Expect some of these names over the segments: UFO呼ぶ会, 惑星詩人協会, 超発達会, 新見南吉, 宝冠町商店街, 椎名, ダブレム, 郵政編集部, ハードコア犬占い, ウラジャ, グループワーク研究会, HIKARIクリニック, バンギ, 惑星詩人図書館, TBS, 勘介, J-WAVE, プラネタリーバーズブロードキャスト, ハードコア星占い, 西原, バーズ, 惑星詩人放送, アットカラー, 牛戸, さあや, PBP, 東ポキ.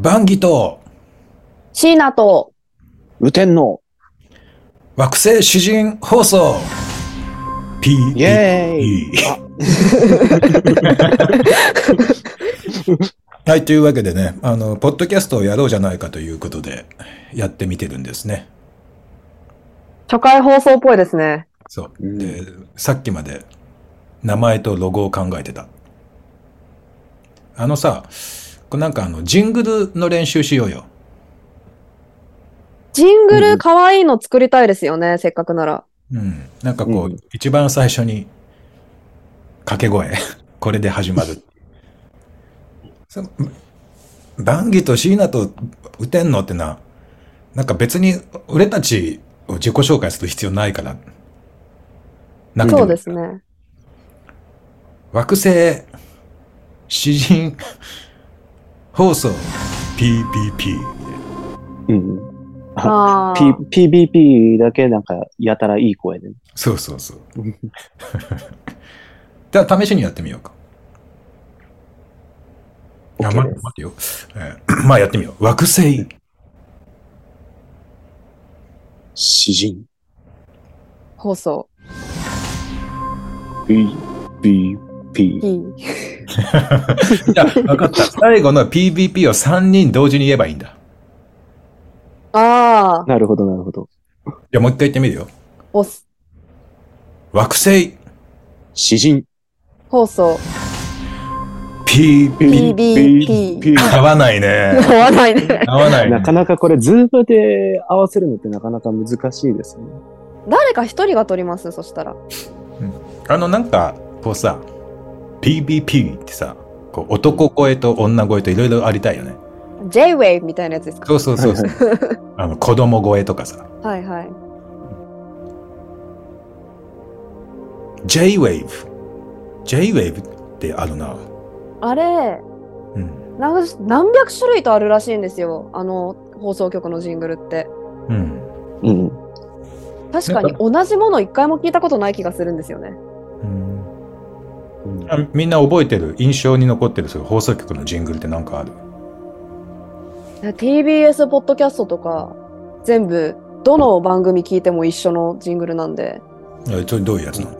バンギとシーナと雨天の惑星詩人放送 PBP イエーイはい、というわけでね、ポッドキャストをやろうじゃないかということでやってみてるんですね。初回放送っぽいですね。そうで、さっきまで名前とロゴを考えてた。なんかジングルの練習しようよ。ジングルかわいいの作りたいですよね、せっかくなら。うん。なんかこう、一番最初に、掛け声。これで始まる。バンギとシーナと打てんのってな、なんか別に俺たちを自己紹介する必要ないから。そうですね。惑星、詩人、放送 PBP、PBP だけなんかやたらいい声で、ね、そうそうそうじゃあ試しにやってみようか。待ってよ、まあやってみよう。惑星詩人放送 PBP。じゃあ分かった。最後の PBP を3人同時に言えばいいんだ。ああ、なるほどなるほど。じゃあもう一回言ってみるよ。惑星詩人放送 PBP。 合わないね。合わないね。合わないね。なかなかこれズームで合わせるのってなかなか難しいですね。誰か一人が取ります、そしたら。なんかこうさ、PBP ってさ、こう男声と女声といろいろありたいよね。J-WAVE みたいなやつですか？そうそうそうそう。子供声とかさ。はいはい。J-WAVE。J-WAVE ってあるな。あれ、何百種類とあるらしいんですよ、放送局のジングルって。うん。うん。確かに同じもの一回も聞いたことない気がするんですよね。みんな覚えてる、印象に残ってる、そういう放送局のジングルって何かある？ TBS ポッドキャストとか全部どの番組聞いても一緒のジングルなんで。それどういうやつなの？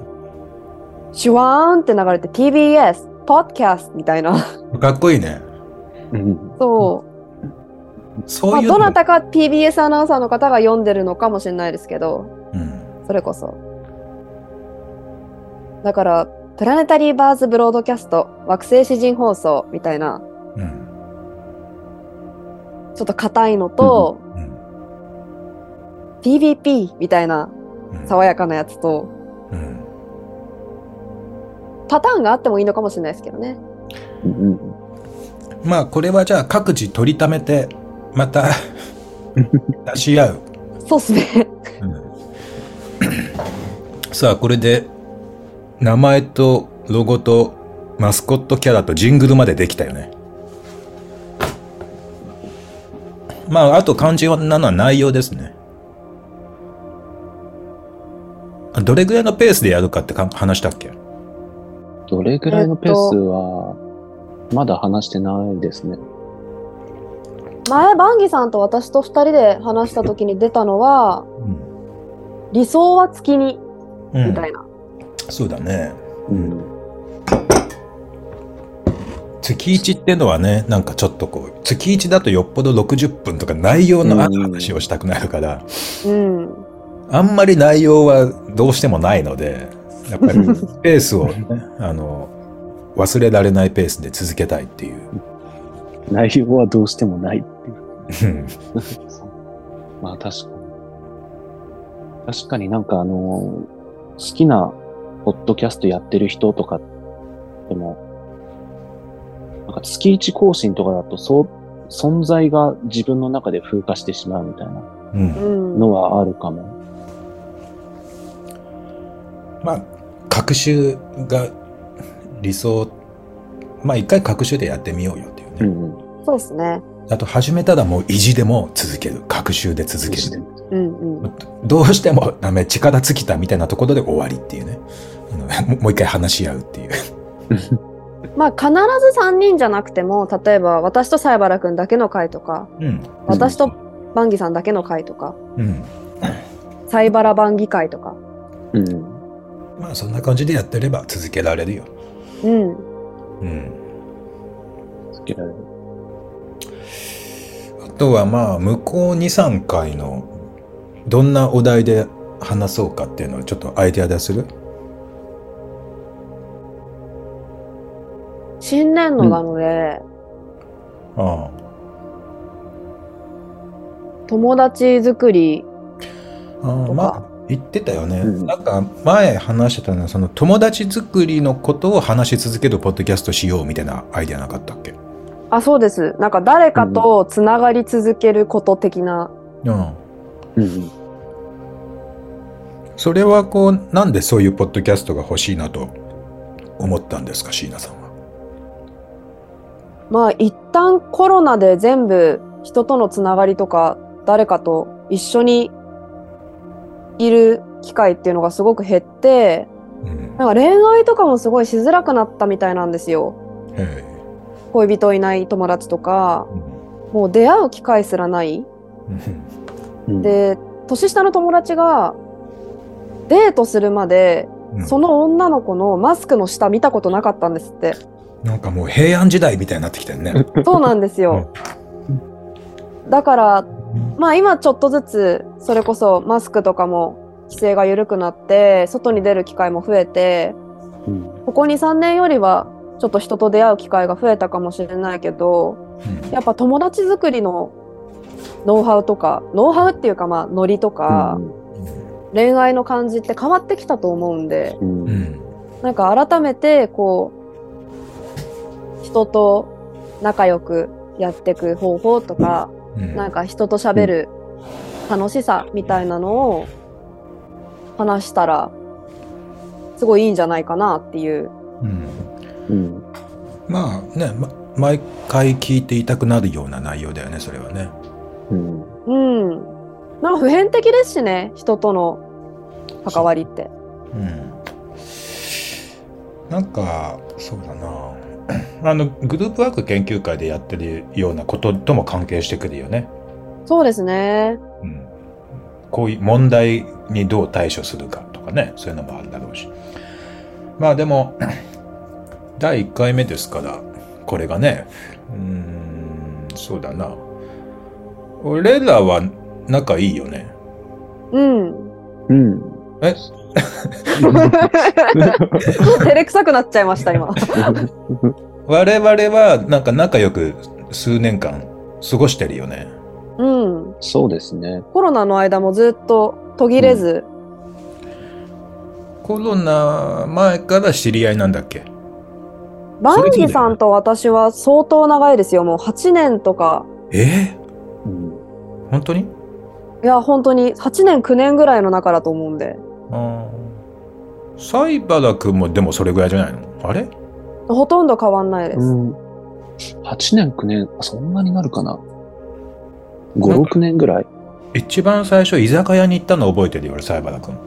シュワーンって流れて TBS ポッドキャストみたいな。かっこいいね。そういう、どなたか TBS アナウンサーの方が読んでるのかもしれないですけど、それこそだからプラネタリーバーズブロードキャスト惑星詩人放送みたいな、ちょっと硬いのと、PBP みたいな爽やかなやつと、パターンがあってもいいのかもしれないですけどね。まあこれはじゃあ各自取りためてまた出し合う。そうっすね。さあこれで名前とロゴとマスコットキャラとジングルまでできたよね。まああと肝心なのは内容ですね。どれぐらいのペースでやるかって話したっけ？どれぐらいのペースはまだ話してないですね。前バンギさんと私と二人で話した時に出たのは、理想は月にみたいな。そうだね。月1ってのはね、なんかちょっとこう、月1だとよっぽど60分とか内容のある話をしたくなるから、あんまり内容はどうしてもないので、やっぱりペースを、ね、忘れられないペースで続けたいっていう。内容はどうしてもないっていう。まあ確かに。確かになんか好きなポッドキャストやってる人とかでも、なんか月1更新とかだと、存在が自分の中で風化してしまうみたいなのはあるかも。まあ、隔週が理想。まあ、一回隔週でやってみようよっていうね。そうですね。あと、始めたらもう維持でも続ける。隔週で続ける。どうしてもダメ、力尽きたみたいなところで終わりっていうね。もう一回話し合うっていう。まあ必ず3人じゃなくても、例えば私と西原くんだけの会とか、うん、私とバンギさんだけの会とか、うん、西原バンギ会とか、うん、まあそんな感じでやってれば続けられるよ。うんうん、続けられる。あとはまあ向こう 2,3 回のどんなお題で話そうかっていうのはちょっとアイデア出する？新年度なので、うん、ああ友達作りとか、あ、まあ、言ってたよね、うん、なんか前話してたのはその友達作りのことを話し続けるポッドキャストしようみたいなアイデアなかったっけ？あ、そうです。なんか誰かとつながり続けること的な、うんうんうん、それはこうなんでそういうポッドキャストが欲しいなと思ったんですか、椎名さんは。まあ一旦コロナで全部人とのつながりとか誰かと一緒にいる機会っていうのがすごく減って、うん、なんか恋愛とかもすごいしづらくなったみたいなんですよ。恋人いない友達とか、うん、もう出会う機会すらないで、年下の友達がデートするまで、うん、その女の子のマスクの下見たことなかったんですって。なんかもう平安時代みたいになってきてるね。そうなんですよ、うん、だからまあ今ちょっとずつそれこそマスクとかも規制が緩くなって外に出る機会も増えて、うん、ここ 2,3 年よりはちょっと人と出会う機会が増えたかもしれないけど、うん、やっぱ友達作りのノウハウとか、ノウハウっていうかまあノリとか、うん、恋愛の感じって変わってきたと思うんで、うん、なんか改めてこう人と仲良くやっていく方法とか、うん、なんか人と喋る楽しさみたいなのを話したらすごいいいんじゃないかなっていう、うんうん、まあね、毎回聞いていたくなるような内容だよね、それはね。うん、うん、なんか普遍的ですしね、人との関わりって、うん、なんかそうだな、グループワーク研究会でやってるようなこととも関係してくるよね。そうですね、うん、こういう問題にどう対処するかとかね、そういうのもあるだろうし、まあでも第1回目ですからこれがね、そうだな、俺らは仲いいよね。うんうんえ照れくさくなっちゃいました今。我々はなんか仲良く数年間過ごしてるよね。うんそうですね、コロナの間もずっと途切れず、うん、コロナ前から知り合いなんだっけ。バンギさんと私は相当長いですよ、もう8年とか。うん、本当に？いや本当に8年9年ぐらいの中だと思うんで。ああ、西原くんもでもそれぐらいじゃないの？あれ？ほとんど変わんないです、うん、8年9年そんなになるかな、5、6年ぐらい。一番最初居酒屋に行ったの覚えてるよ俺、西原くん。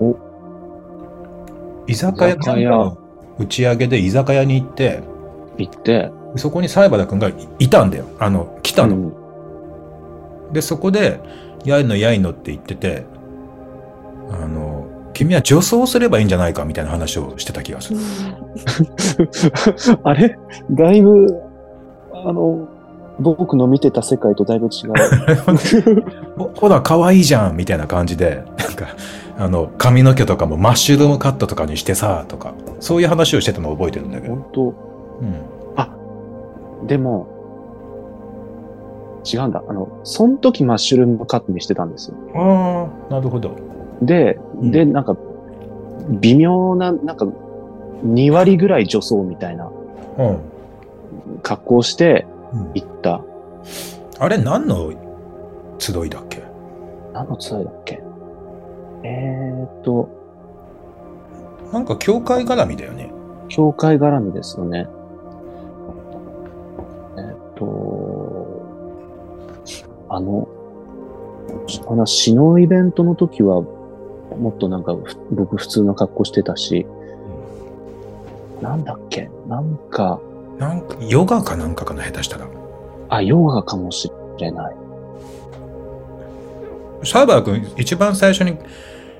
お居酒屋ちゃんの打ち上げで居酒屋に行ってそこに西原くんがいたんだよ、来たの、うんで、そこで、やいのって言ってて、君は女装すればいいんじゃないかみたいな話をしてた気がする。あれだいぶ、僕の見てた世界とだいぶ違う。ほら、可愛いじゃんみたいな感じで、なんか、髪の毛とかもマッシュルームカットとかにしてさ、とか、そういう話をしてたのを覚えてるんだけど。本当。うん。あ、でも、違うんだ。その時マッシュルームカットにしてたんですよ。ああ、なるほど。で、なんか、微妙な、なんか、2割ぐらい女装みたいな、格好して行った。うん、あれ、何の集いだっけ？なんか、教会絡みだよね。教会絡みですよね。詩のイベントの時はもっとなんか僕普通の格好してたし、なんだっけ、なんかヨガかなんかかな、下手したら。あ、ヨガかもしれない。サーバー君、一番最初に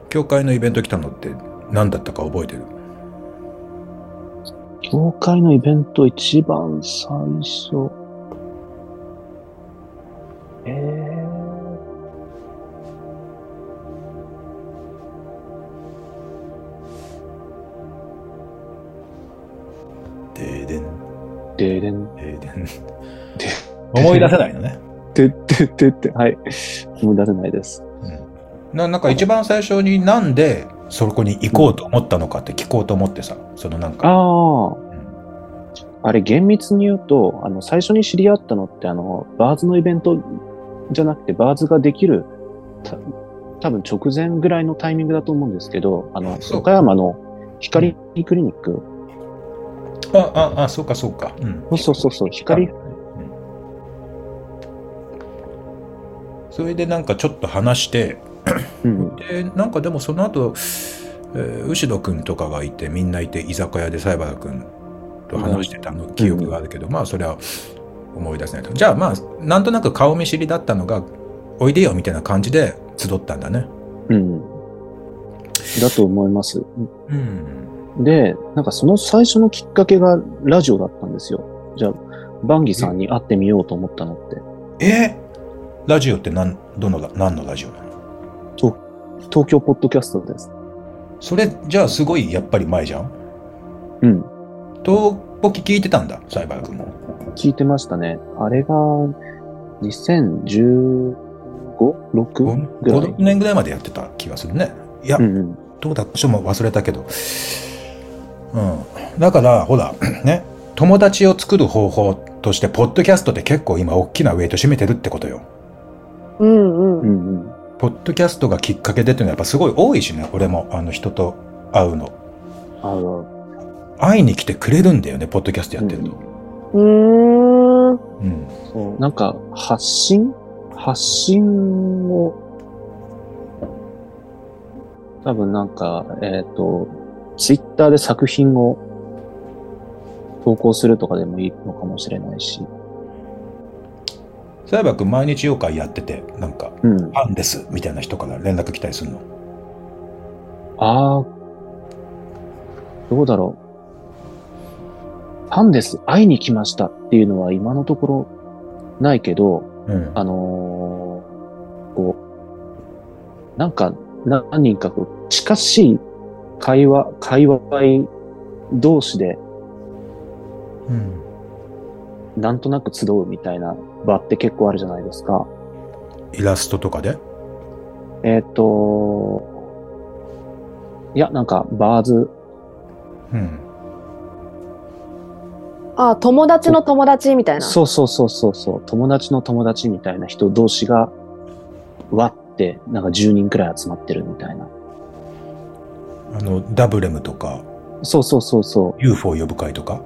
教会のイベント来たのって何だったか覚えてる？教会のイベント一番最初。思い出せないのね。はい。思い出せないです。なんか一番最初になんでそこに行こうと思ったのかって聞こうと思ってさ、そのなんか。あれ厳密に言うと、最初に知り合ったのってバーズのイベントじゃなくて、バーズができる多分直前ぐらいのタイミングだと思うんですけど、岡山のHIKARIクリニック。あ、そうかそうか。うん、そう、HIKARI。それでなんかちょっと話して、でなんかでもその後、牛戸くんとかがいて、みんないて、居酒屋で西原くんと話してたの記憶があるけど、まあそれは思い出せないと。じゃあまあなんとなく顔見知りだったのがおいでよみたいな感じで集ったんだね。うん。だと思います。うん。でなんかその最初のきっかけがラジオだったんですよ。じゃあバンギさんに会ってみようと思ったのって。ラジオって何のラジオなの？東京ポッドキャストです。それじゃあすごいやっぱり前じゃん。うん。東ポキ聞いてたんだ、サイバー君も。聞いてましたね。あれが2015、6ぐらい。5年ぐらいまでやってた気がするね。いや、どうだったかも忘れたけど。だからほらね、友達を作る方法としてポッドキャストって結構今大きなウェイト占めてるってことよ。ポッドキャストがきっかけでっていうのはやっぱすごい多いしね。俺も人と会うの。会いに来てくれるんだよね、ポッドキャストやってると。そうなんか発信を多分なんかツイッターで作品を投稿するとかでもいいのかもしれないし。サイバー君毎日妖怪やっててなんかファンですみたいな人から連絡来たりするの？どうだろう。ファンです。会いに来ましたっていうのは今のところないけど、こうなんか何人かこう近しい界隈同士で。なんとなく集うみたいな場って結構あるじゃないですか。イラストとかで？いや、なんか、バーズ。あ、友達の友達みたいな。そう。友達の友達みたいな人同士が、割って、なんか10人くらい集まってるみたいな。ダブレムとか。そう。UFO 呼ぶ会とか。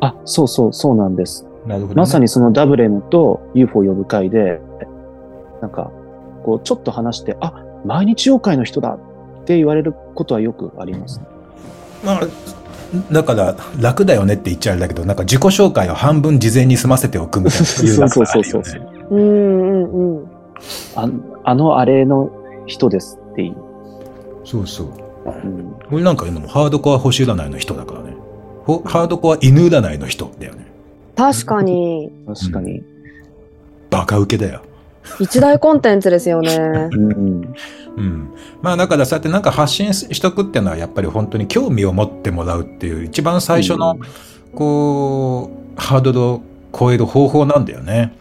あ、そうなんです。なるほどね、まさにそのダブレムと UFO 呼ぶ会で、なんか、こう、ちょっと話して、あ、毎日妖怪の人だって言われることはよくあります。まあ、だから、楽だよねって言っちゃあれだけど、なんか自己紹介を半分事前に済ませておくみたいな。そう。あれの人ですっていう。そう。俺なんか今もハードコア星占いの人だからね。ハードコア犬占いの人だよね。確かに。バカウケだよ。一大コンテンツですよね。まあだからそうやってなんか発信しとくっていうのはやっぱり本当に興味を持ってもらうっていう一番最初のこう、ハードルを超える方法なんだよね。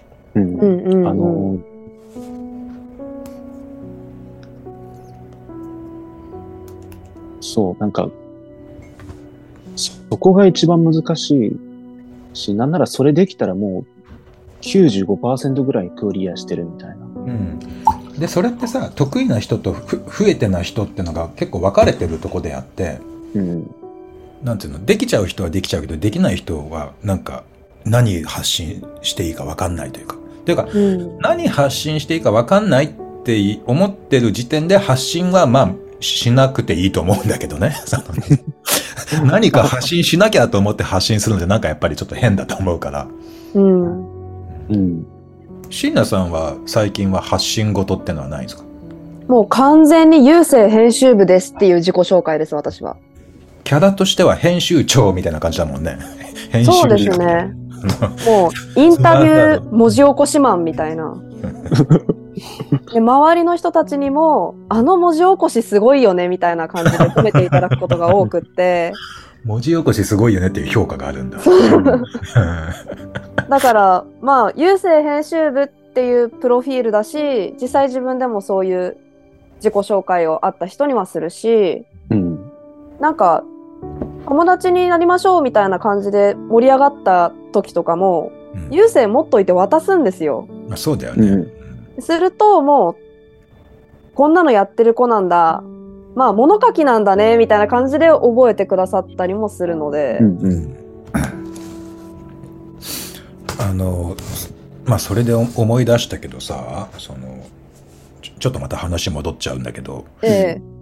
そうなんか。そこが一番難しいし、なんならそれできたらもう 95% ぐらいクリアしてるみたいな。で、それってさ、得意な人と増えてない人ってのが結構分かれてるとこであって、なんていうの、できちゃう人はできちゃうけど、できない人はなんか何発信していいか分かんないというか。というか、何発信していいか分かんないって思ってる時点で発信はまあしなくていいと思うんだけどね。何か発信しなきゃと思って発信するのでなんかやっぱりちょっと変だと思うから。うん。うん。椎名さんは最近は発信事ってのはないんですか？もう完全に郵政編集部ですっていう自己紹介です、私は。キャラとしては編集長みたいな感じだもんね。編集長。そうですね。もうインタビュー文字起こしマンみたいな。で、周りの人たちにもあの文字起こしすごいよねみたいな感じで褒めていただくことが多くって文字起こしすごいよねっていう評価があるんだ。だからまあ郵政編集部っていうプロフィールだし、実際自分でもそういう自己紹介をあった人にはするし、うん、なんか友達になりましょうみたいな感じで盛り上がった時とかも、うん、郵政持っといて渡すんですよ。まあ、そうだよね。うん、するともうこんなのやってる子なんだ、まあ物書きなんだねみたいな感じで覚えてくださったりもするので、うんうん、まあそれで思い出したけどさ、そのちょっとまた話戻っちゃうんだけど、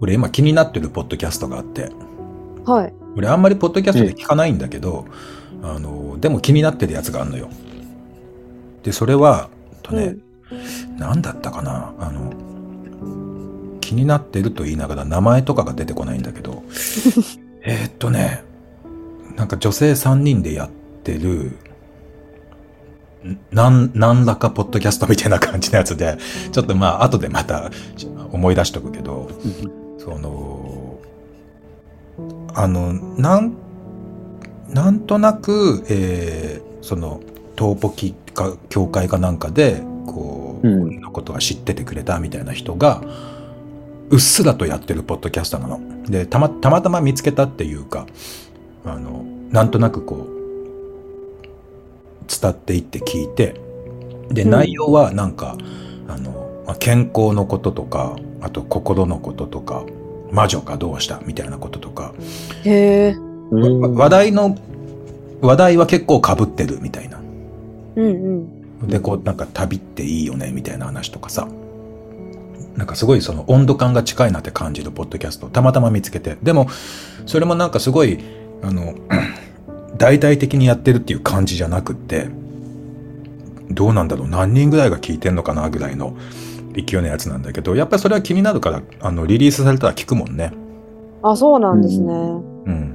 俺今気になってるポッドキャストがあって。はい、俺あんまりポッドキャストで聞かないんだけど、でも気になってるやつがあるのよ。でそれは何だったかな、気になってると言いながら名前とかが出てこないんだけどなんか女性3人でやってる何らかポッドキャストみたいな感じのやつで、ちょっとまあ後でまた思い出しとくけど、なんとなく、そのトーポキか協会かなんかでこう、うん、俺のことは知っててくれたみたいな人がうっすらとやってるポッドキャスターなので、たまたま見つけたっていうか、なんとなくこう伝っていって聞いて、で内容はなんか、健康のこととか、あと心のこととか、魔女がどうしたみたいなこととか、話題は結構かぶってるみたいな、でこうなんか旅っていいよねみたいな話とかさ、なんかすごいその温度感が近いなって感じるポッドキャストをたまたま見つけて、でもそれもなんかすごい大々的にやってるっていう感じじゃなくって、どうなんだろう、何人ぐらいが聞いてんのかなぐらいの勢いのやつなんだけど、やっぱりそれは気になるからリリースされたら聞くもんね。あ、そうなんですね。うん。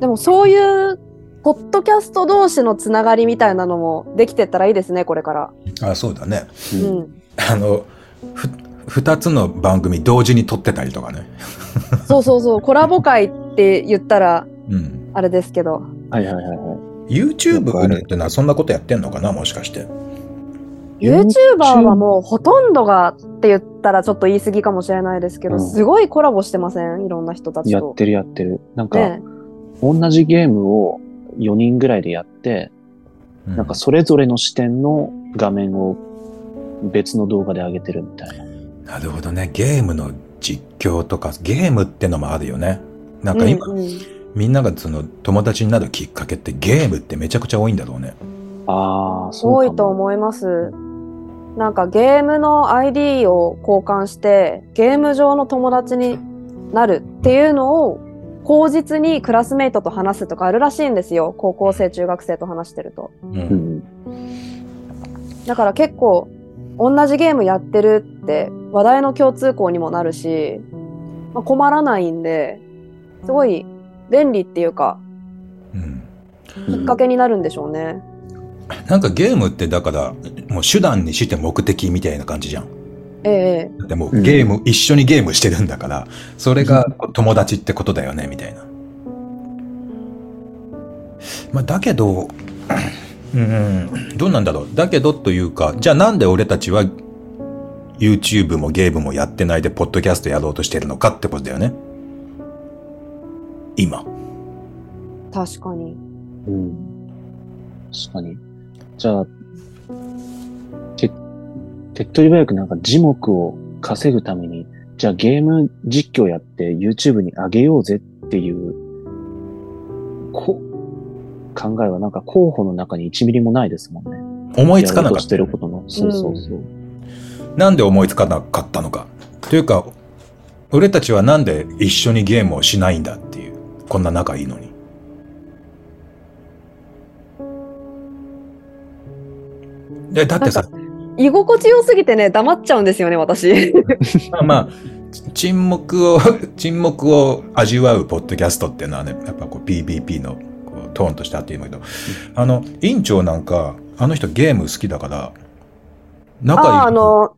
でもそういうポッドキャスト同士のつながりみたいなのもできてったらいいですね、これから。あ、そうだね。うん、2つの番組同時に撮ってたりとかね。そうそうそう、コラボ会って言ったらあれですけど、はいはいはいはい。YouTube あるってのはそんなことやってんのかな、もしかして。YouTuber はもうほとんどがって言ったらちょっと言い過ぎかもしれないですけど、すごいコラボしてません？いろんな人たちと。やってる。なんか、ね、同じゲームを4人ぐらいでやって、なんかそれぞれの視点の画面を別の動画で上げてるみたいな。なるほどね。ゲームの実況とか、ゲームってのもあるよね。なんか今、みんながその友達になるきっかけってゲームってめちゃくちゃ多いんだろうね。あ、そう多いと思います。なんかゲームの ID を交換してゲーム上の友達になるっていうのを口実にクラスメイトと話すとかあるらしいんですよ、高校生中学生と話してると。だから結構同じゲームやってるって話題の共通項にもなるし、まあ、困らないんですごい便利っていうか、きっかけになるんでしょうね。なんかゲームってだからもう手段にして目的みたいな感じじゃん。でもゲーム、一緒にゲームしてるんだからそれが友達ってことだよねみたいな。まあ、だけどどうなんだろう。だけどというか、じゃあなんで俺たちは YouTube もゲームもやってないでポッドキャストやろうとしてるのかってことだよね、今。確かに。確かに。じゃあ、手っ取り早くなんか字幕を稼ぐために、じゃあゲーム実況やって YouTube に上げようぜっていう、考えはなんか候補の中に1ミリもないですもんね。思いつかなかった。してることの。そうそうそう。なんで思いつかなかったのか。というか、俺たちはなんで一緒にゲームをしないんだっていう、こんな仲いいのに。でだってさ、居心地良すぎてね、黙っちゃうんですよね、私。まあ沈黙を味わうポッドキャストっていうのはね、やっぱこう PBP のこうトーンとしてあっていいんだけど、院長なんか、あの人ゲーム好きだから、仲い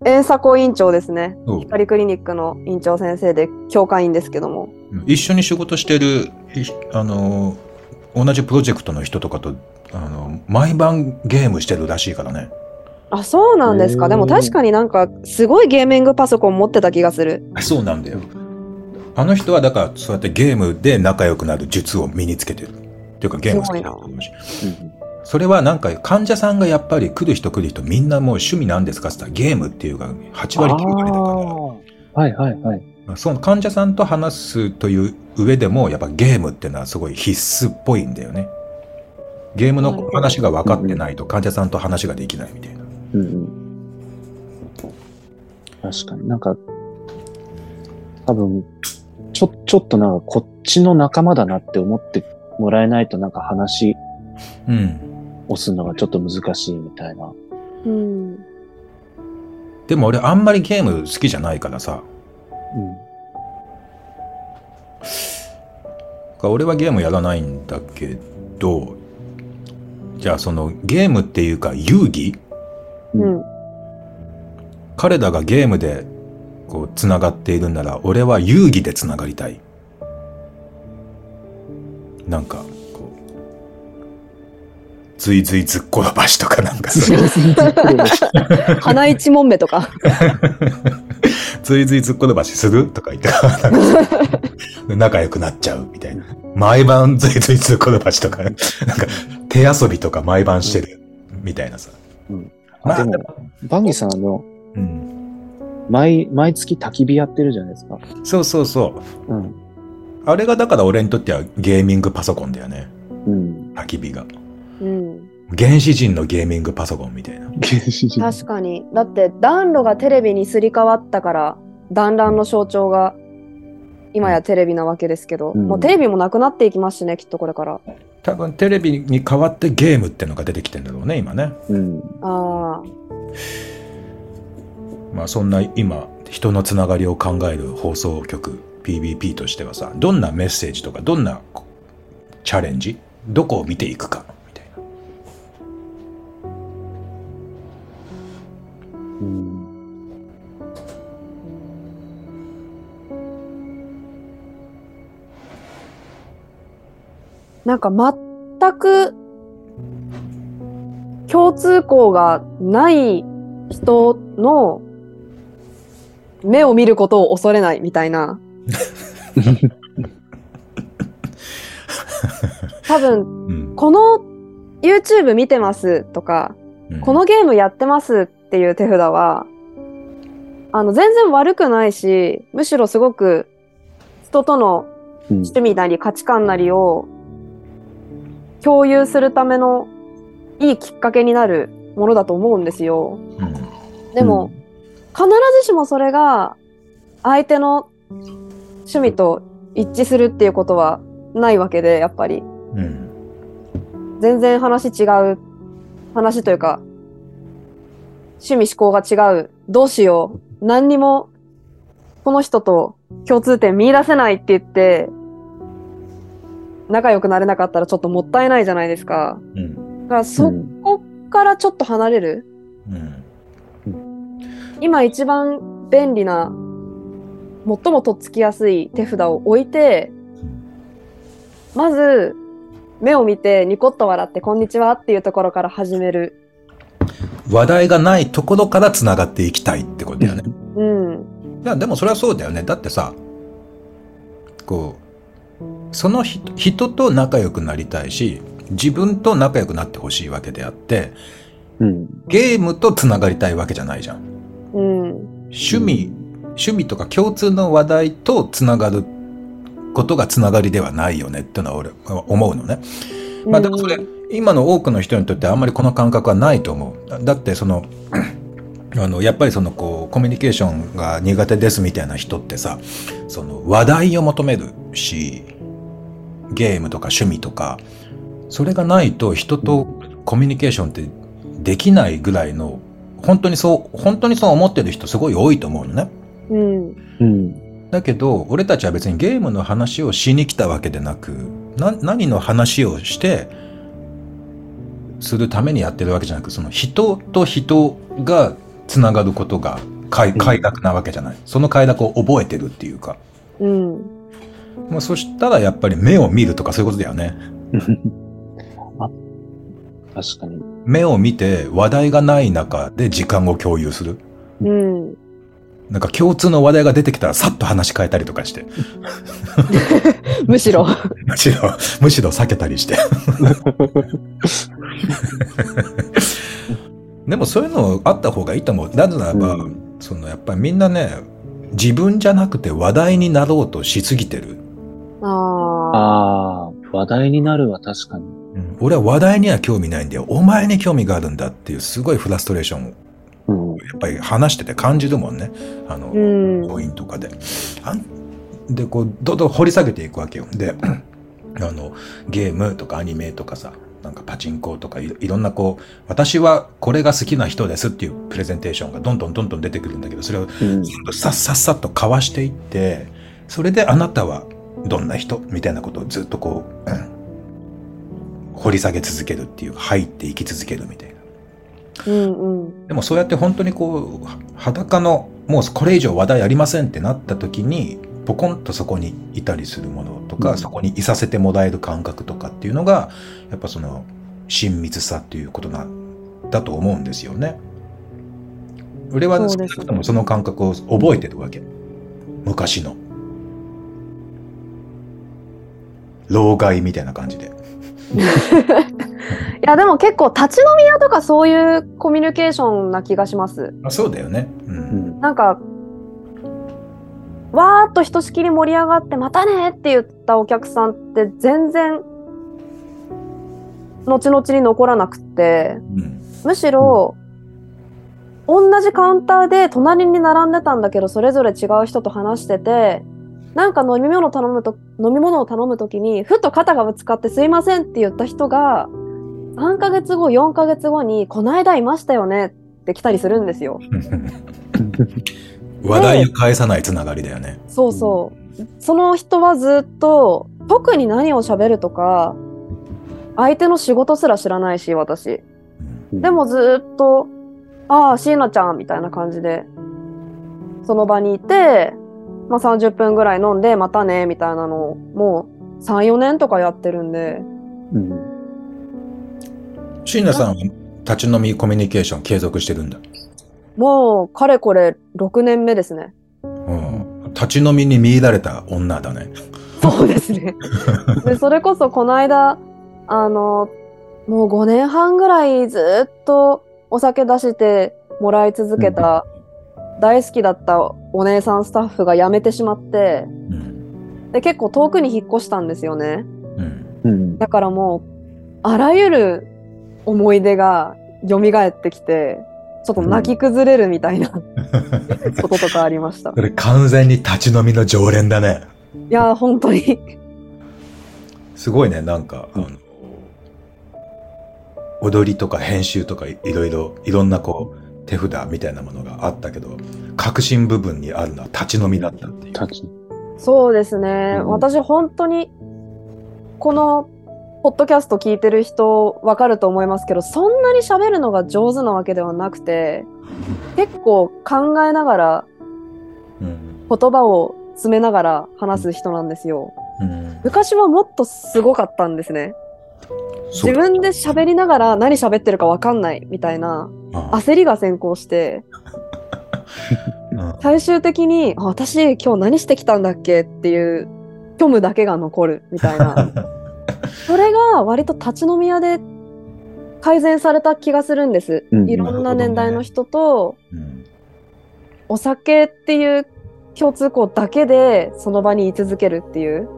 い。栄作院長ですね。HIKARIクリニックの院長先生で、教会員ですけども。一緒に仕事してる、同じプロジェクトの人とかと、毎晩ゲームしてるらしいからね。あ、そうなんですか。でも確かになんかすごいゲーミングパソコン持ってた気がする。そうなんだよ。あの人はだからそうやってゲームで仲良くなる術を身につけてるっていうか、ゲーム好きだと思うし、それはなんか患者さんがやっぱり来る人みんなもう趣味なんですかって言ったらゲームっていうか8割9割だから。はいはいはい。その患者さんと話すという上でもやっぱゲームってのはすごい必須っぽいんだよね。ゲームの話が分かってないと患者さんと話ができないみたいな。うん、確かになんか多分ちょっとなんかこっちの仲間だなって思ってもらえないとなんか話をするのがちょっと難しいみたいな、うん、でも俺あんまりゲーム好きじゃないからさ、うん、俺はゲームやらないんだけど、じゃあそのゲームっていうか遊戯、うん、彼らがゲームでこうつながっているなら俺は遊戯でつながりたい。なんかこうずいずいずっこらばしとかなんかそう花一問目とかずいずいずっこらばしするとか言って仲良くなっちゃうみたいな。毎晩ずいずいずっこらばしとかなんか手遊びとか毎晩してるみたいなさ、うんまあ、でも、バンギさんうん、毎月焚き火やってるじゃないですか。そうそうそう。うん、あれがだから俺にとってはゲーミングパソコンだよね。うん、焚き火が、うん。原始人のゲーミングパソコンみたいな。原始人。確かに。だって暖炉がテレビにすり替わったから、団らんの象徴が今やテレビなわけですけど、うん、もうテレビもなくなっていきますしね、きっとこれから。多分テレビに代わってゲームってのが出てきてんだろうね今ね、うん、あまあそんな今人のつながりを考える放送局 PBP としてはさ、どんなメッセージとかどんなチャレンジ、どこを見ていくかみたいな、うんなんか全く共通項がない人の目を見ることを恐れないみたいな多分この YouTube 見てますとか、うん、このゲームやってますっていう手札は全然悪くないし、むしろすごく人との趣味なり価値観なりを共有するためのいいきっかけになるものだと思うんですよ、うん、でも、うん、必ずしもそれが相手の趣味と一致するっていうことはないわけで、やっぱり、うん、全然話というか趣味思考が違う、どうしよう、何にもこの人と共通点見出せないって言って仲良くなれなかったらちょっともったいないじゃないですか、うん、だからそこからちょっと離れる、うんうん、今一番便利な最もとっつきやすい手札を置いて、まず目を見てニコッと笑ってこんにちはっていうところから始める。話題がないところからつながっていきたいってことだよね、うん、いやでもそれはそうだよね。だってさこうその人と仲良くなりたいし、自分と仲良くなってほしいわけであって、うん、ゲームとつながりたいわけじゃないじゃん、うん、趣味とか共通の話題とつながることがつながりではないよねってのは俺は思うのね、まあ、だからそれ、うん、今の多くの人にとってあんまりこの感覚はないと思う。だってそのやっぱりそのこうコミュニケーションが苦手ですみたいな人ってさ、その話題を求めるし、ゲームとか趣味とか、それがないと人とコミュニケーションってできないぐらいの、本当にそう思ってる人すごい多いと思うのね。うんうん、だけど俺たちは別にゲームの話をしに来たわけでなく、何の話をしてするためにやってるわけじゃなく、その人と人がつながることが快楽なわけじゃない。その快楽を覚えてるっていうか、うん、まあ、そしたらやっぱり目を見るとかそういうことだよね。あ、確かに。目を見て話題がない中で時間を共有する、うん、なんか共通の話題が出てきたらさっと話変えたりとかしてむしろ避けたりしてでもそういうのあった方がいいと思う。なぜならば、うん、そのやっぱりみんなね、自分じゃなくて話題になろうとしすぎてる。ああ、話題になるは確かに、うん、俺は話題には興味ないんだよ、お前に興味があるんだっていうすごいフラストレーションを、うん、やっぱり話してて感じるもんね、ポイントとかで、でこうどんどん掘り下げていくわけよ。でゲームとかアニメとかさ、なんかパチンコとかいろんなこう、私はこれが好きな人ですっていうプレゼンテーションがどんどん出てくるんだけど、それをさっと交わしていって、それであなたはどんな人みたいなことをずっとこう、うん、掘り下げ続けるっていう、入っていき続けるみたいな、うんうん、でもそうやって本当にこう裸の、もうこれ以上話題ありませんってなった時にポコンとそこにいたりするものとか、うん、そこにいさせてもらえる感覚とかっていうのがやっぱその親密さっていうことなんだと思うんですよね。俺は少なくともその感覚を覚えてるわけ、昔の老害みたいな感じでいやでも結構立ち飲み屋とかそういうコミュニケーションな気がします。あ、そうだよね、うん、なんかわーっとひとしきり盛り上がってまたねって言ったお客さんって全然後々に残らなくって、うん、むしろ、うん、同じカウンターで隣に並んでたんだけどそれぞれ違う人と話してて、なんか飲み物を頼むときにふっと肩がぶつかってすいませんって言った人が3ヶ月後4ヶ月後にこないだいましたよねって来たりするんですよ話題を返さないつながりだよね。そうそう。その人はずっと特に何を喋るとか相手の仕事すら知らないし、私でもずっとああ椎名ちゃんみたいな感じでその場にいて、まあ、30分ぐらい飲んでまたねみたいなのをもう 3,4 年とかやってるんで、うん、椎名さんは立ち飲みコミュニケーション継続してるんだ。もうかれこれ6年目ですね、うん、立ち飲みに見入られた女だね。そうですねでそれこそこの間もう5年半ぐらいずっとお酒出してもらい続けた、うん、大好きだったお姉さんスタッフが辞めてしまって、うん、で結構遠くに引っ越したんですよね、うんうん、だからもうあらゆる思い出が蘇ってきてちょっと泣き崩れるみたいな、うん、こととかありました。それ完全に立ち飲みの常連だね。いやー本当にすごいね。なんか、うん、踊りとか編集とかいろんなこう手札みたいなものがあったけど核心部分にあるのは立ち飲みだったっていう。そうですね、うん、私本当にこのポッドキャスト聞いてる人わかると思いますけど、そんなに喋るのが上手なわけではなくて結構考えながら言葉を詰めながら話す人なんですよ、うん、昔はもっとすごかったんですね。自分で喋りながら何喋ってるかわかんないみたいな焦りが先行して最終的に私今日何してきたんだっけっていう虚無だけが残るみたいなそれが割と立ち飲み屋で改善された気がするんです、うん、いろんな年代の人と、うん、お酒っていう共通項だけでその場に居続けるっていう、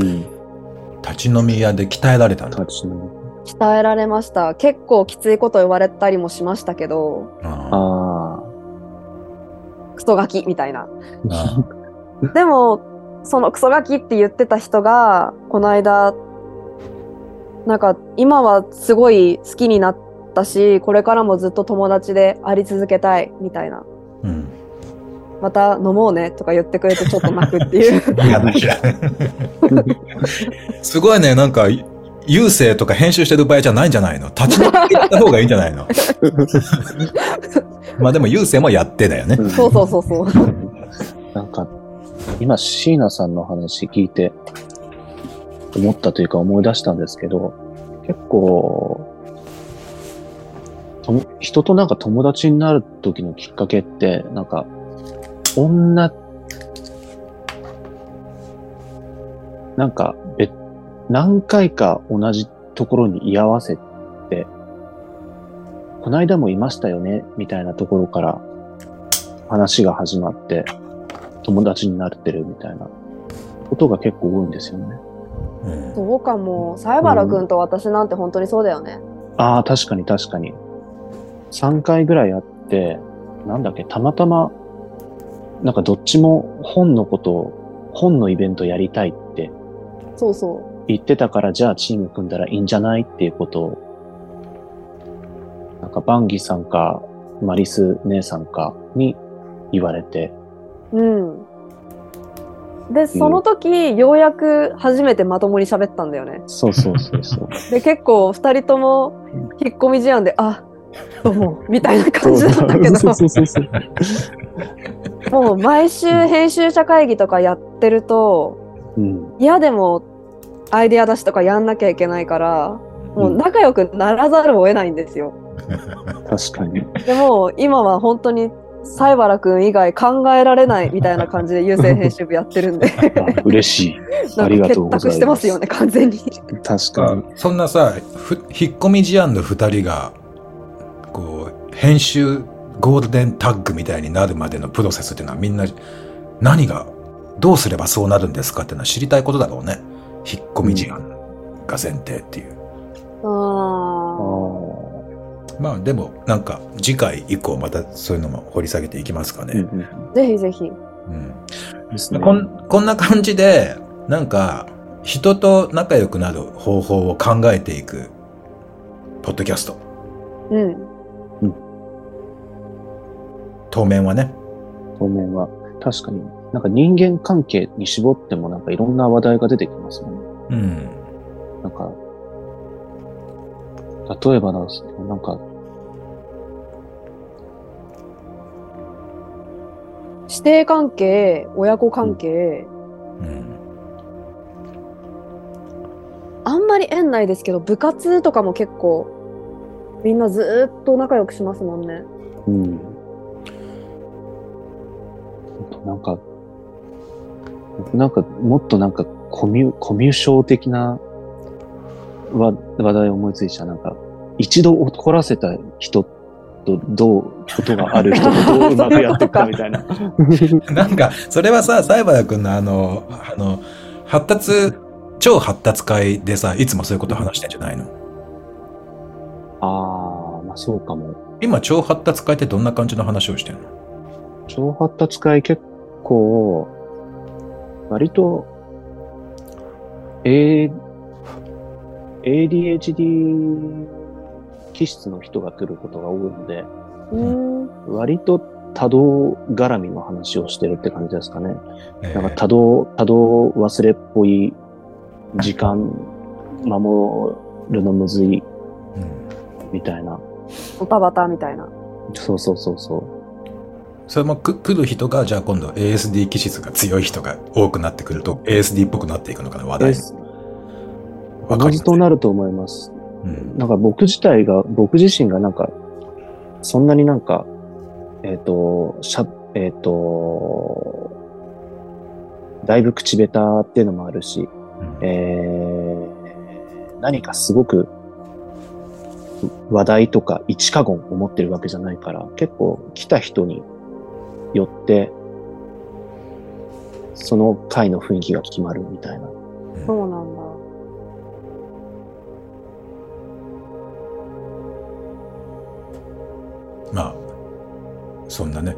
うん、立ち飲み屋で鍛えられたんだ。鍛えられました。結構きついこと言われたりもしましたけど、ああクソガキみたいな。でもそのクソガキって言ってた人がこの間なんか今はすごい好きになったし、これからもずっと友達であり続けたいみたいな、うん、また飲もうねとか言ってくれてちょっと泣くっていうすごいね、なんか郵政とか編集してる場合じゃないんじゃないの、立ち直っていった方がいいんじゃないのまあでも郵政もやってだよね、うん、そうそうそうそうなんか今椎名さんの話聞いて思ったというか思い出したんですけど、結構人となんか友達になる時のきっかけってなんかなんか何回か同じところに居合わせて、こないだもいましたよねみたいなところから話が始まって友達になってるみたいなことが結構多いんですよね。そうかも。サイバラ君と私なんて本当にそうだよね。ああ、確かに確かに。3回ぐらいあって、なんだっけ、たまたま、なんかどっちも本のイベントやりたいって。そうそう。言ってたから、じゃあチーム組んだらいいんじゃないっていうことを、なんかバンギさんか、マリス姉さんかに言われて。うん。で、その時、ようやく初めてまともに喋ったんだよね。そうそうそうそう。で、結構二人とも引っ込み思案で、あ、どうも、みたいな感じだったけど。もう毎週編集者会議とかやってると、うん、いやでもアイデア出しとかやんなきゃいけないから、もう仲良くならざるを得ないんですよ。確かに。でも、今は本当に、西原くん以外考えられないみたいな感じで郵政編集部やってるんで嬉しい、ありがとうございます。結託してますよね、完全に。確かに。そんなさ、引っ込み思案の2人がこう編集ゴールデンタッグみたいになるまでのプロセスっていうのは、みんな何がどうすればそうなるんですかっていうのは知りたいことだろうね。引っ込み思案が前提っていう、うん、ああ。まあでもなんか次回以降またそういうのも掘り下げていきますかね。うん、ぜひぜひ。うん。ですね、こんな感じでなんか人と仲良くなる方法を考えていくポッドキャスト。うん。うん。当面は確かになんか人間関係に絞ってもなんかいろんな話題が出てきますもんね。うん。なんか。例えばなんですけど、なんか師弟関係、親子関係、うん、あんまり縁ないですけど、部活とかも結構みんなずっと仲良くしますもんね。うん。なんかもっとなんかコミュ障的な。話題を思いついちゃう。なんか、一度怒らせた人とどうことがある人とどううまくやっていくかみたいな。なんか、それはさ、西原くんの超発達会でさ、いつもそういうこと話してんじゃないの？あー、まあそうかも。今、超発達会ってどんな感じの話をしてんの？超発達会結構、割と、ADHD 気質の人が来ることが多いので、割と多動絡みの話をしてるって感じですかね。なんか多動忘れっぽい、時間守るのむずい、みたいな。おたばたみたいな。そうそうそうそう。それも来る人が、じゃあ今度 ASD 気質が強い人が多くなってくると、ASD っぽくなっていくのかな、話題。同じとなると思います。うん、なんか僕自身がなんか、そんなになんか、だいぶ口下手っていうのもあるし、うん、何かすごく話題とか一過言を持ってるわけじゃないから、結構来た人によって、その回の雰囲気が決まるみたいな。うん、そうなんだ。まあそんなね、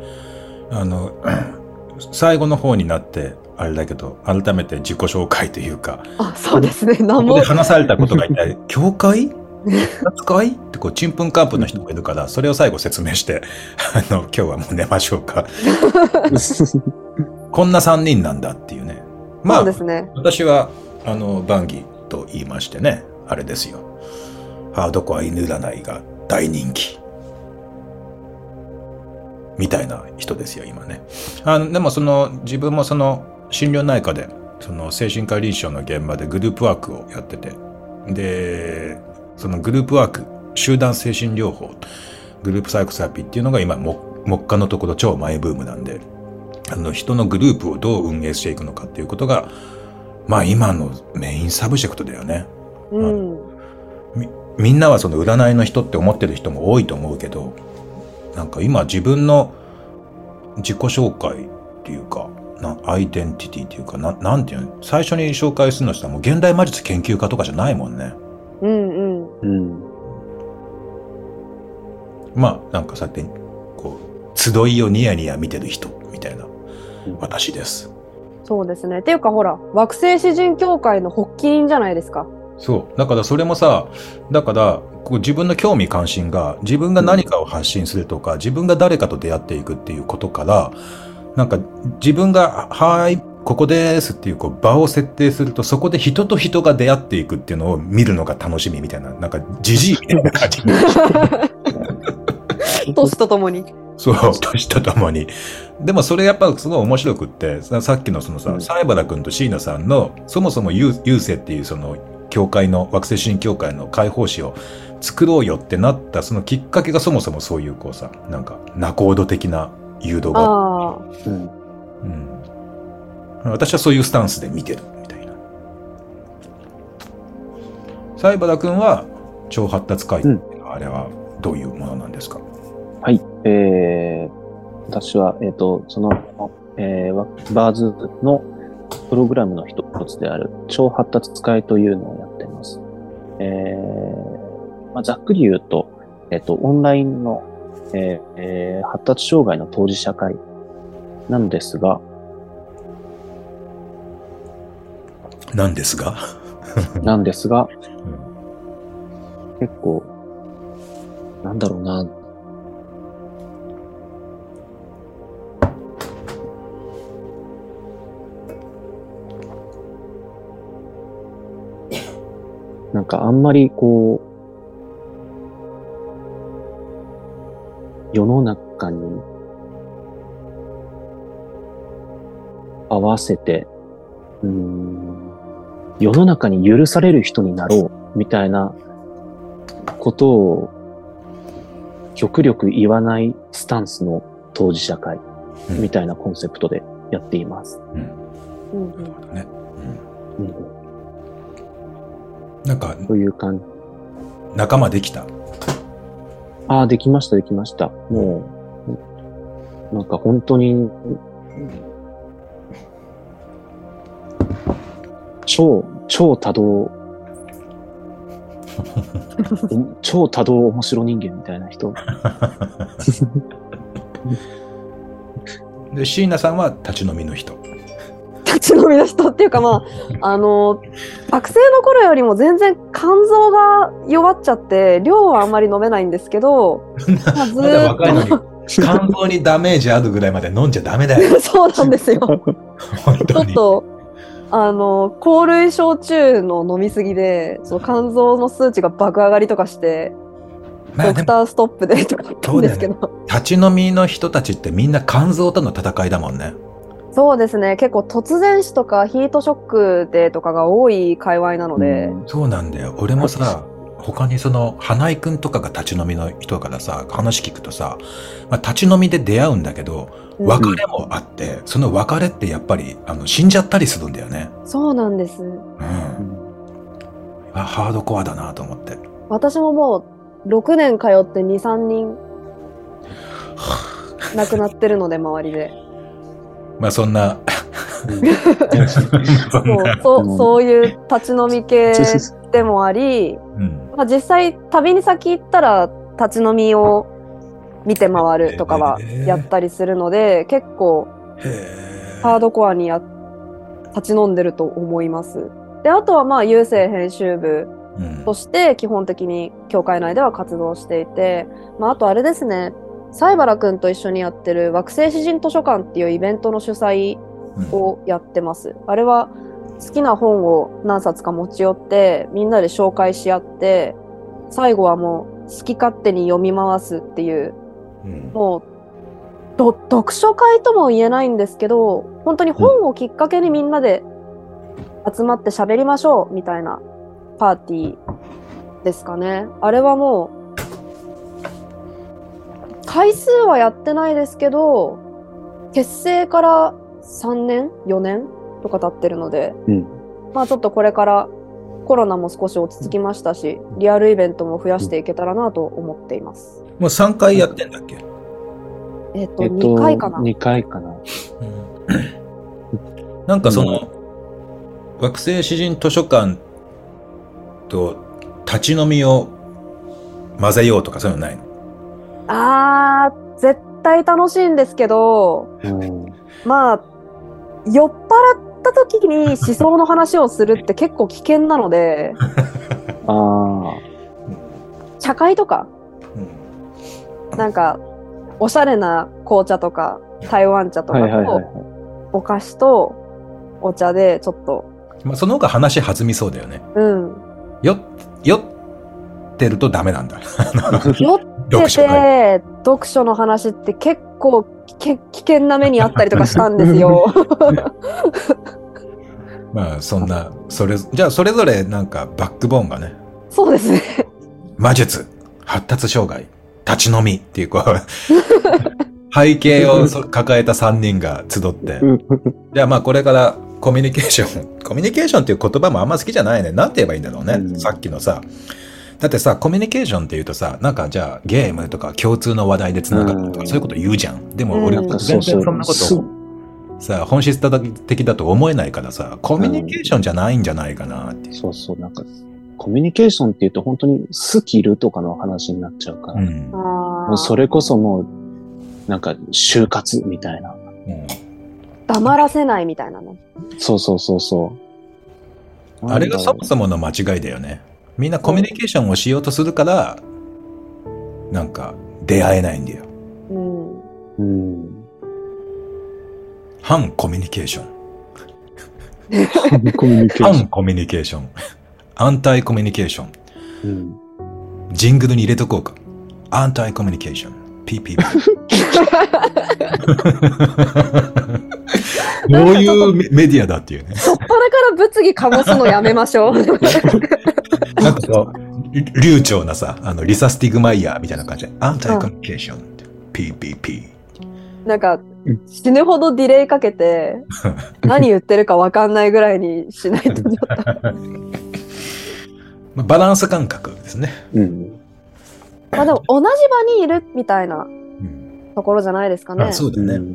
最後の方になってあれだけど、改めて自己紹介というか、あ、そうですね、何もここで話されたことが一体教会扱いってこうちんぷんかんぷんの人もいるから、それを最後説明して今日はもう寝ましょうかこんな3人なんだっていうね。まあそうですね、私はバンギと言いましてね、あれですよ、ハードコア犬占いが大人気みたいな人ですよ今ね。でも自分も心療内科で精神科臨床の現場でグループワークをやってて、でそのグループワーク、集団精神療法、グループサイコセラピーっていうのが今目下のところ超マイブームなんで、人のグループをどう運営していくのかっていうことが、まあ今のメインサブジェクトだよね。うん、みんなは占いの人って思ってる人も多いと思うけど、なんか今自分の自己紹介っていうか、アイデンティティっていうか、なんていうの、最初に紹介するのしたらもう現代魔術研究家とかじゃないもんね。うんうんうん、まあなんかさっきこう集いをニヤニヤ見てる人みたいな、私です。そうですね。っていうかほら、惑星詩人協会の発起人じゃないですか。そうだから、それもさ、だからこう自分の興味関心が、自分が何かを発信するとか、自分が誰かと出会っていくっていうことから、なんか自分がはいここですっていうこう場を設定すると、そこで人と人が出会っていくっていうのを見るのが楽しみみたいな、なんかジジイみたいな感じ年とともに、そう年とともに。でもそれやっぱすごい面白くって、さっきのさ、西原君と椎名さんのそもそも優勢っていう教会の、惑星神教会の解放誌を作ろうよってなったそのきっかけが、そもそもそういうこうさ、なんか仲人的な誘導があって、うんうん、私はそういうスタンスで見てるみたいな。西原君は超発達会、あれはどういうものなんですか？はい、私はバーズのプログラムの一つである超発達会というのをやっています。ざっくり言うと、オンラインの、発達障害の当事者会なんですが。なんですが、結構、なんだろうな。なんかあんまりこう、世の中に合わせて、世の中に許される人になろうみたいなことを極力言わないスタンスの当事者会みたいなコンセプトでやっています。なんかそういう感じ。仲間できた？ああ、できました。もうなんか本当に。超多動面白人間みたいな人で、椎名さんは立ち飲みの人っていうか、まあ学生の頃よりも全然肝臓が弱っちゃって、量はあんまり飲めないんですけどまだ若いのに肝臓にダメージあるぐらいまで飲んじゃダメだよそうなんですよ本当にちょっと高類焼酎の飲みすぎで、その肝臓の数値が爆上がりとかして、まあ、ドクターストップでとか言ったんですけど、ね、立ち飲みの人たちってみんな肝臓との戦いだもんね。そうですね、結構突然死とかヒートショックでとかが多い界隈なので、そうなんだよ。俺もさ、他に花井くんとかが立ち飲みの人からさ話聞くとさ、まあ、立ち飲みで出会うんだけど、別れもあって、うん、その別れってやっぱり死んじゃったりするんだよね。そうなんです、うん、あ、ハードコアだなと思って。私ももう6年通って 2,3 人亡くなってるので周りでまあそんなそういう立ち飲み系でもあり、うん、まあ、実際旅に先行ったら立ち飲みを見て回るとかはやったりするので、結構ハードコアに立ち飲んでると思います。で、あとはまあ郵政編集部として基本的に協会内では活動していて、まあ、あとあれですね、西原くんと一緒にやってる惑星詩人図書館っていうイベントの主催をやってます。あれは好きな本を何冊か持ち寄ってみんなで紹介し合って、最後はもう好き勝手に読み回すっていう、もう読書会とも言えないんですけど、本当に本をきっかけにみんなで集まって喋りましょうみたいなパーティーですかね。あれはもう回数はやってないですけど、結成から3年4年とか経ってるので、まあちょっとこれからコロナも少し落ち着きましたし、リアルイベントも増やしていけたらなと思っています。もう3回やってんだっけ？2回かな、2回かな、なんかその、惑星詩人図書館と立ち飲みを混ぜようとかそういうのないの？あー、絶対楽しいんですけど、まあ酔っ払った時に思想の話をするって結構危険なのであ、茶会とか、なんかおしゃれな紅茶とか台湾茶とかと、お菓子とお茶でちょっと、まあ、そのほか話弾みそうだよね。酔ってるとダメなんだ酔ってて読書の話って結構危険な目にあったりとかしたんですよまあそんなじゃあそれぞれなんかバックボーンがね、そうですね、魔術、発達障害、立ち飲みっていうこう背景を抱えた3人が集ってじゃあまあこれからコミュニケーションっていう言葉もあんま好きじゃないね。なんて言えばいいんだろうね、さっきのさ、だってさ、コミュニケーションって言うとさ、なんかじゃあゲームとか共通の話題でつながるとか、そういうこと言うじゃん。でも俺全然そんなことさ、本質的だと思えないからさ、コミュニケーションじゃないんじゃないかなって。そうそう、なんかコミュニケーションって言うと本当にスキルとかの話になっちゃうから、もうそれこそもうなんか就活みたいな、黙らせないみたいなの。そうそうそうそう。あれがそもそもの間違いだよね。みんなコミュニケーションをしようとするから、なんか出会えないんだよ。反コミュニケーション。反コミュニケーション。アンタイコミュニケーション。ジングルに入れとこうか。アンタイコミュニケーション。PBP。どういうメディアだっていうね。そっぱらから物議かもすのやめましょう。なんかそう流暢なさ、リサスティグマイヤーみたいな感じで、アンタイコミュニケーション、PBP。なんか、死ぬほどディレイかけて、何言ってるか分かんないぐらいにしないとバランス感覚ですね。まあでも、同じ場にいるみたいなところじゃないですかね。そうだね。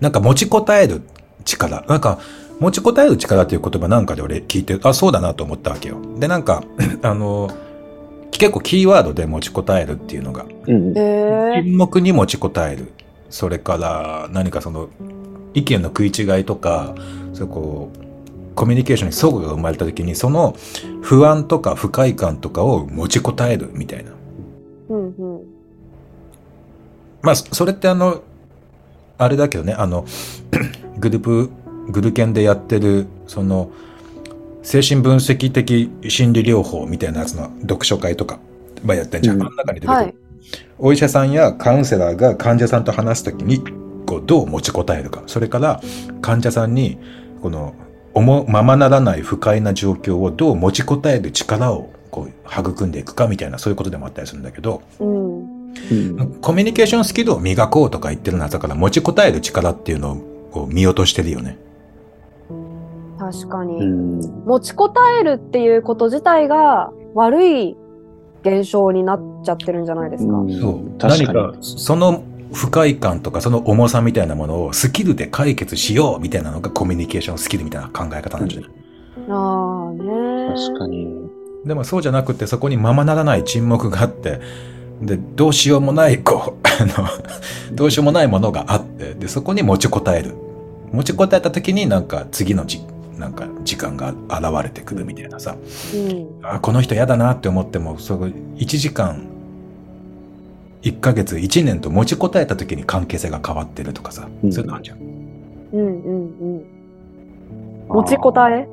なんか持ちこたえる力。なんか、持ちこたえる力という言葉なんかで俺聞いて、あ、そうだなと思ったわけよ。で、なんか、結構キーワードで持ちこたえるっていうのが、沈黙に持ちこたえる。それから、何かその、意見の食い違いとか、そうこう、コミュニケーションに齟齬が生まれた時に、その不安とか不快感とかを持ちこたえるみたいな。まあ、それってあれだけどね、グルケンでやってる、その、精神分析的心理療法みたいなやつの読書会とか、やってんじゃん。あの中に出てくる、お医者さんやカウンセラーが患者さんと話すときに、こう、どう持ちこたえるか。それから、患者さんに、この、ままならない不快な状況をどう持ちこたえる力を、こう、育んでいくかみたいな、そういうことでもあったりするんだけど、コミュニケーションスキルを磨こうとか言ってるのは、だから持ちこたえる力っていうのを、こう、見落としてるよね。確かに、持ちこたえるっていうこと自体が悪い現象になっちゃってるんじゃないですか。そう、確かに。何かその不快感とかその重さみたいなものをスキルで解決しようみたいなのがコミュニケーションスキルみたいな考え方なんじゃない？確かに。でもそうじゃなくて、そこにままならない沈黙があって、でどうしようもないこうどうしようもないものがあって、でそこに持ちこたえた時になんか次のなんか時間が現れてくるみたいなさ、うん、あこの人やだなって思ってもその1時間1ヶ月1年と持ちこたえた時に関係性が変わってるとかさ、うん、そういうのあるじゃん。うんうんうん。持ちこたえ。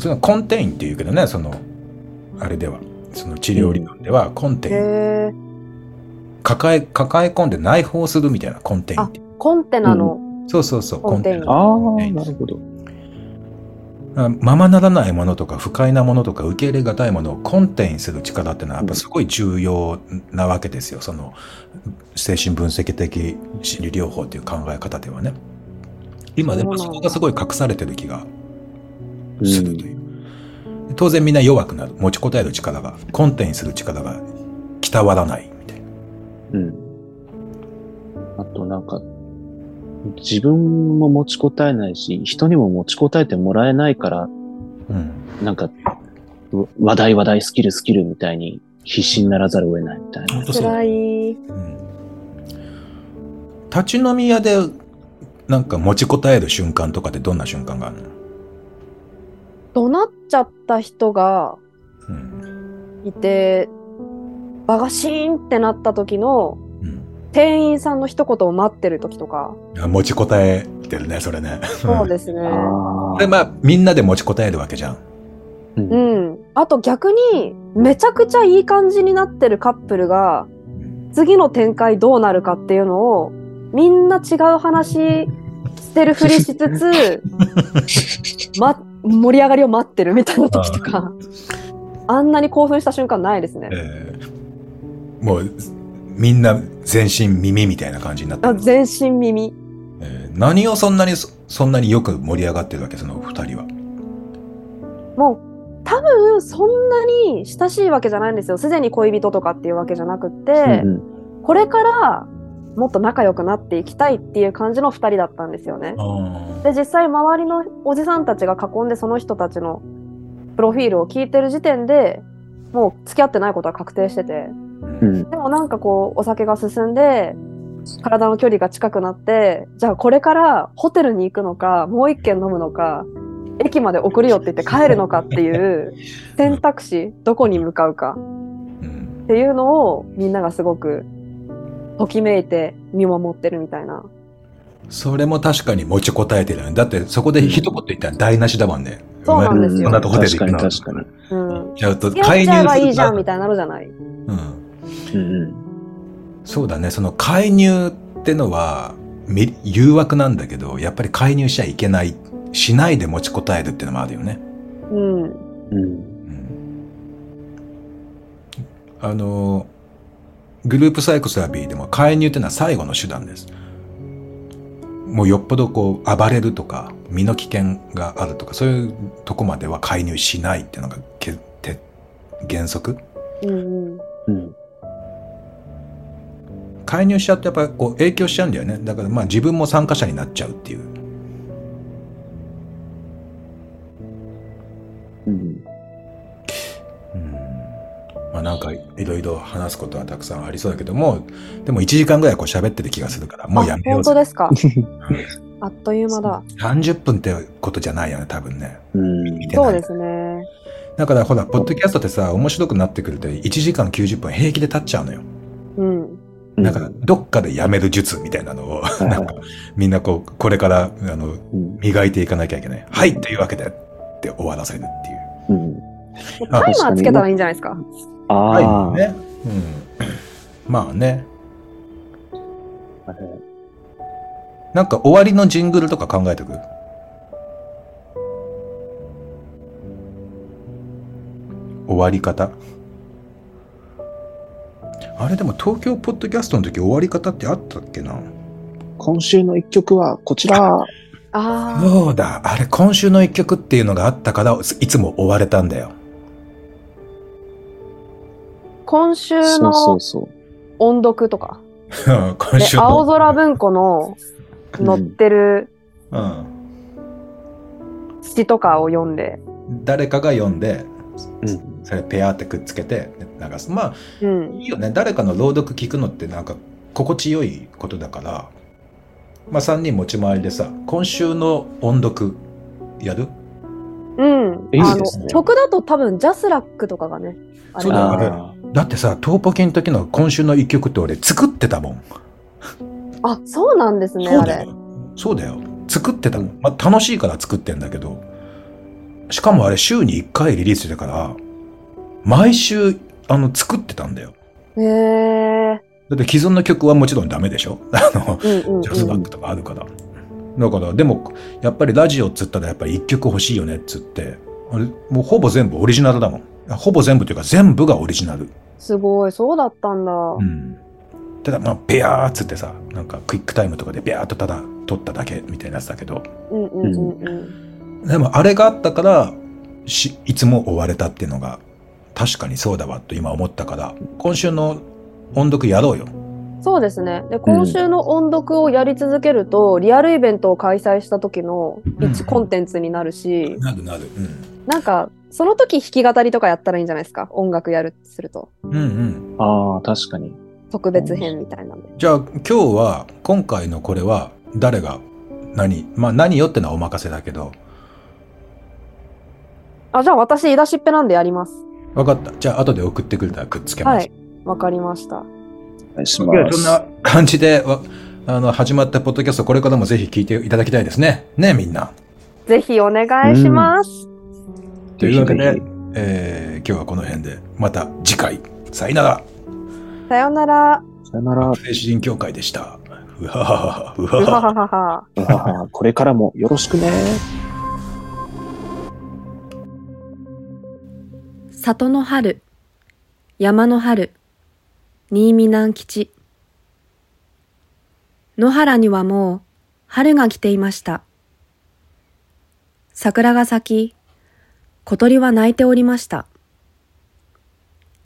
そのコンテインっていうけどね、そのあれではその治療理論ではコンテイン、抱え込んで内包するみたいなコンテインって。あ、コンテナの。うん、そうそうそうコンテイン。なるほど。ままならないものとか不快なものとか受け入れがたいものをコンテインする力ってのはやっぱすごい重要なわけですよ、その精神分析的心理療法という考え方ではね。今でもそこがすごい隠されてる気がするという、うん、当然みんな弱くなる、持ちこたえる力が、コンテインする力がきたわらないみたいな、うん、あとなんか自分も持ちこたえないし、人にも持ちこたえてもらえないから、うん、なんか、話題、スキルみたいに必死にならざるを得ないみたいな。辛い、うん。立ち飲み屋で、なんか持ちこたえる瞬間とかってどんな瞬間があるの？怒鳴っちゃった人がいて、うん、バガシーンってなった時の、店員さんの一言を待ってる時とか。持ちこたえてるね、それね。そうですね。で、まあ、みんなで持ちこたえるわけじゃん。うん。あと逆に、めちゃくちゃいい感じになってるカップルが、次の展開どうなるかっていうのを、みんな違う話してるふりしつつ、盛り上がりを待ってるみたいな時とか、あんなに興奮した瞬間ないですね。もう、みんな全身耳みたいな感じになってる。あ、全身耳。何をそんなによく盛り上がってるわけ、その二人は。もう多分そんなに親しいわけじゃないんですよ。すでに恋人とかっていうわけじゃなくて、うん、これからもっと仲良くなっていきたいっていう感じの二人だったんですよね。で、実際周りのおじさんたちが囲んでその人たちのプロフィールを聞いてる時点で、もう付き合ってないことは確定してて。でもなんかこうお酒が進んで体の距離が近くなって、じゃあこれからホテルに行くのか、もう一軒飲むのか、駅まで送るよって言って帰るのかっていう選択肢、どこに向かうかっていうのをみんながすごくときめいて見守ってるみたいな。それも確かに持ちこたえてるよね。だってそこで一言言ったら台無しだもんね。そうなんですよ。確かに確かに。じゃあ介入がいいじゃんみたいなのじゃない。うん。うん、そうだね。その介入ってのは誘惑なんだけど、やっぱり介入しちゃいけない、しないで持ちこたえるってのもあるよね。うんうん、グループサイコセラピーでも介入ってのは最後の手段です。もうよっぽどこう暴れるとか身の危険があるとか、そういうとこまでは介入しないっていうのが原則。うんうん、介入しちゃうとやっぱりこう影響しちゃうんだよね。だからまあ自分も参加者になっちゃうっていう、うんうん、まあなんかいろいろ話すことはたくさんありそうだけども、でも1時間ぐらいこう喋ってる気がするからもうやめよう。本当ですか？あっという間だ。30分ってことじゃないよね、多分ね。うん、そうですね。だからほらポッドキャストってさ、面白くなってくると1時間90分平気で経っちゃうのよ。うん、だからどっかでやめる術みたいなのを、うん、なんかみんなこうこれから磨いていかなきゃいけない。うん、はいというわけでって終わらせるっていう。うん、タイマーつけたらいいんじゃないですか。タイマーね。うん、まあね。なんか終わりのジングルとか考えておく。終わり方。あれでも東京ポッドキャストの時終わり方ってあったっけな。今週の一曲はこちら。あ、そうだ。あれ今週の一曲っていうのがあったからいつも追われたんだよ。今週の音読とか。そう今週の青空文庫の載ってる詩とかを読んで。誰かが読んで。それペアってくっつけて流す。まあ、うん、いいよね。誰かの朗読聞くのってなんか心地よいことだから、まあ3人持ち回りでさ、今週の音読やる？うん。いいですね。曲だと多分ジャスラックとかがね。そうだよね。だってさ、東ポケの時の今週の一曲って俺作ってたもん。あ、そうなんですね。そうだよ。そうだよ。作ってたもん。まあ、楽しいから作ってんだけど、しかもあれ週に1回リリースしてたから、毎週作ってたんだよ。へー。だって既存の曲はもちろんダメでしょ。ジャズバックとかあるから。だからでもやっぱりラジオっつったらやっぱり一曲欲しいよねっつって、あれもうほぼ全部オリジナルだもん。ほぼ全部というか全部がオリジナル。すごい、そうだったんだ。うん。ただまあペアーっつってさ、なんかクイックタイムとかでペアーっとただ撮っただけみたいなやつだけど。うんうんうんうん。でもあれがあったからいつも追われたっていうのが確かにそうだわと今思ったから、今週の音読やろうよ。そうですね。で、今週の音読をやり続けると、うん、リアルイベントを開催した時の一コンテンツになるし、なるなる、うん、なんかその時弾き語りとかやったらいいんじゃないですか。音楽やるすると、うんうん、ああ確かに特別編みたいなので、うん、じゃあ今日は今回のこれは誰が何、まあ何よってのはお任せだけど、あ、じゃあ私言い出しっぺなんでやります。わかった。じゃあ後で送ってくれたらくっつけます。はい、わかりました。そんな感じで始まったポッドキャスト、これからもぜひ聞いていただきたいですね。ね、みんなぜひお願いします、うん、というわけで、今日はこの辺で、また次回、さよなら。さよなら。さよなら。精神協会でした。うわははうわははうわは。これからもよろしくね。里の春、山の春、新見南吉。野原にはもう春が来ていました。桜が咲き、小鳥は鳴いておりました。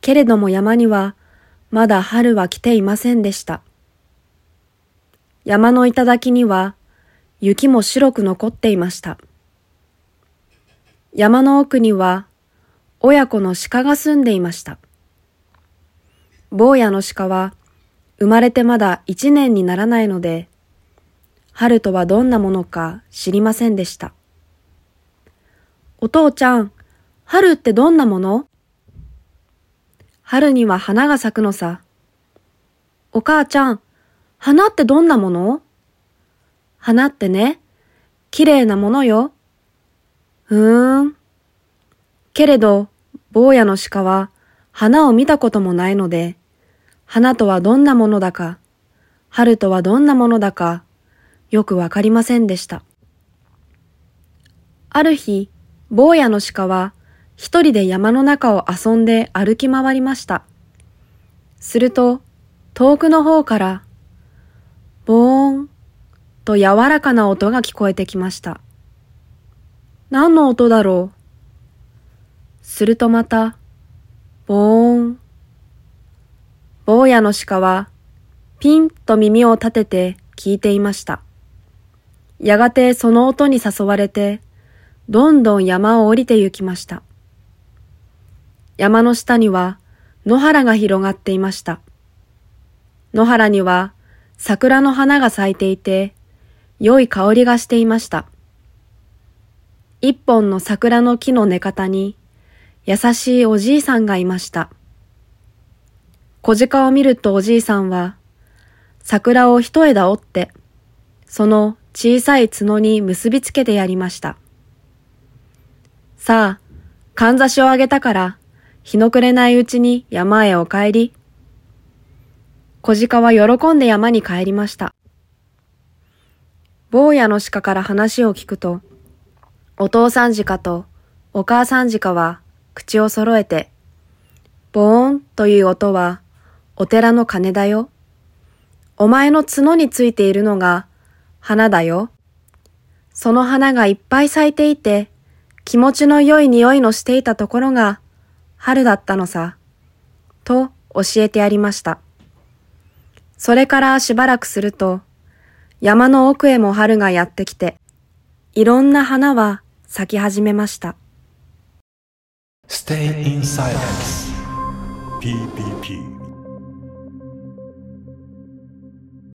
けれども山にはまだ春は来ていませんでした。山の頂には雪も白く残っていました。山の奥には親子の鹿が住んでいました。坊やの鹿は生まれてまだ1年にならないので、春とはどんなものか知りませんでした。お父ちゃん、春ってどんなもの？春には花が咲くのさ。お母ちゃん、花ってどんなもの？花ってね、綺麗なものよ。けれど、坊やの鹿は花を見たこともないので、花とはどんなものだか、春とはどんなものだか、よくわかりませんでした。ある日、坊やの鹿は一人で山の中を遊んで歩き回りました。すると、遠くの方から、ボーンと柔らかな音が聞こえてきました。何の音だろう？するとまた、ボーン。坊やの鹿はピンと耳を立てて聞いていました。やがてその音に誘われて、どんどん山を降りて行きました。山の下には野原が広がっていました。野原には桜の花が咲いていて、良い香りがしていました。一本の桜の木の根方に、優しいおじいさんがいました。小鹿を見るとおじいさんは、桜を一枝折って、その小さい角に結びつけてやりました。さあ、かんざしをあげたから、日の暮れないうちに山へお帰り。小鹿は喜んで山に帰りました。坊やの鹿から話を聞くと、お父さん鹿とお母さん鹿は、口を揃えて、ボーンという音はお寺の鐘だよ。お前の角についているのが花だよ。その花がいっぱい咲いていて、気持ちの良い匂いのしていたところが春だったのさ、と教えてやりました。それからしばらくすると、山の奥へも春がやってきて、いろんな花は咲き始めました。Stay in silence. PBP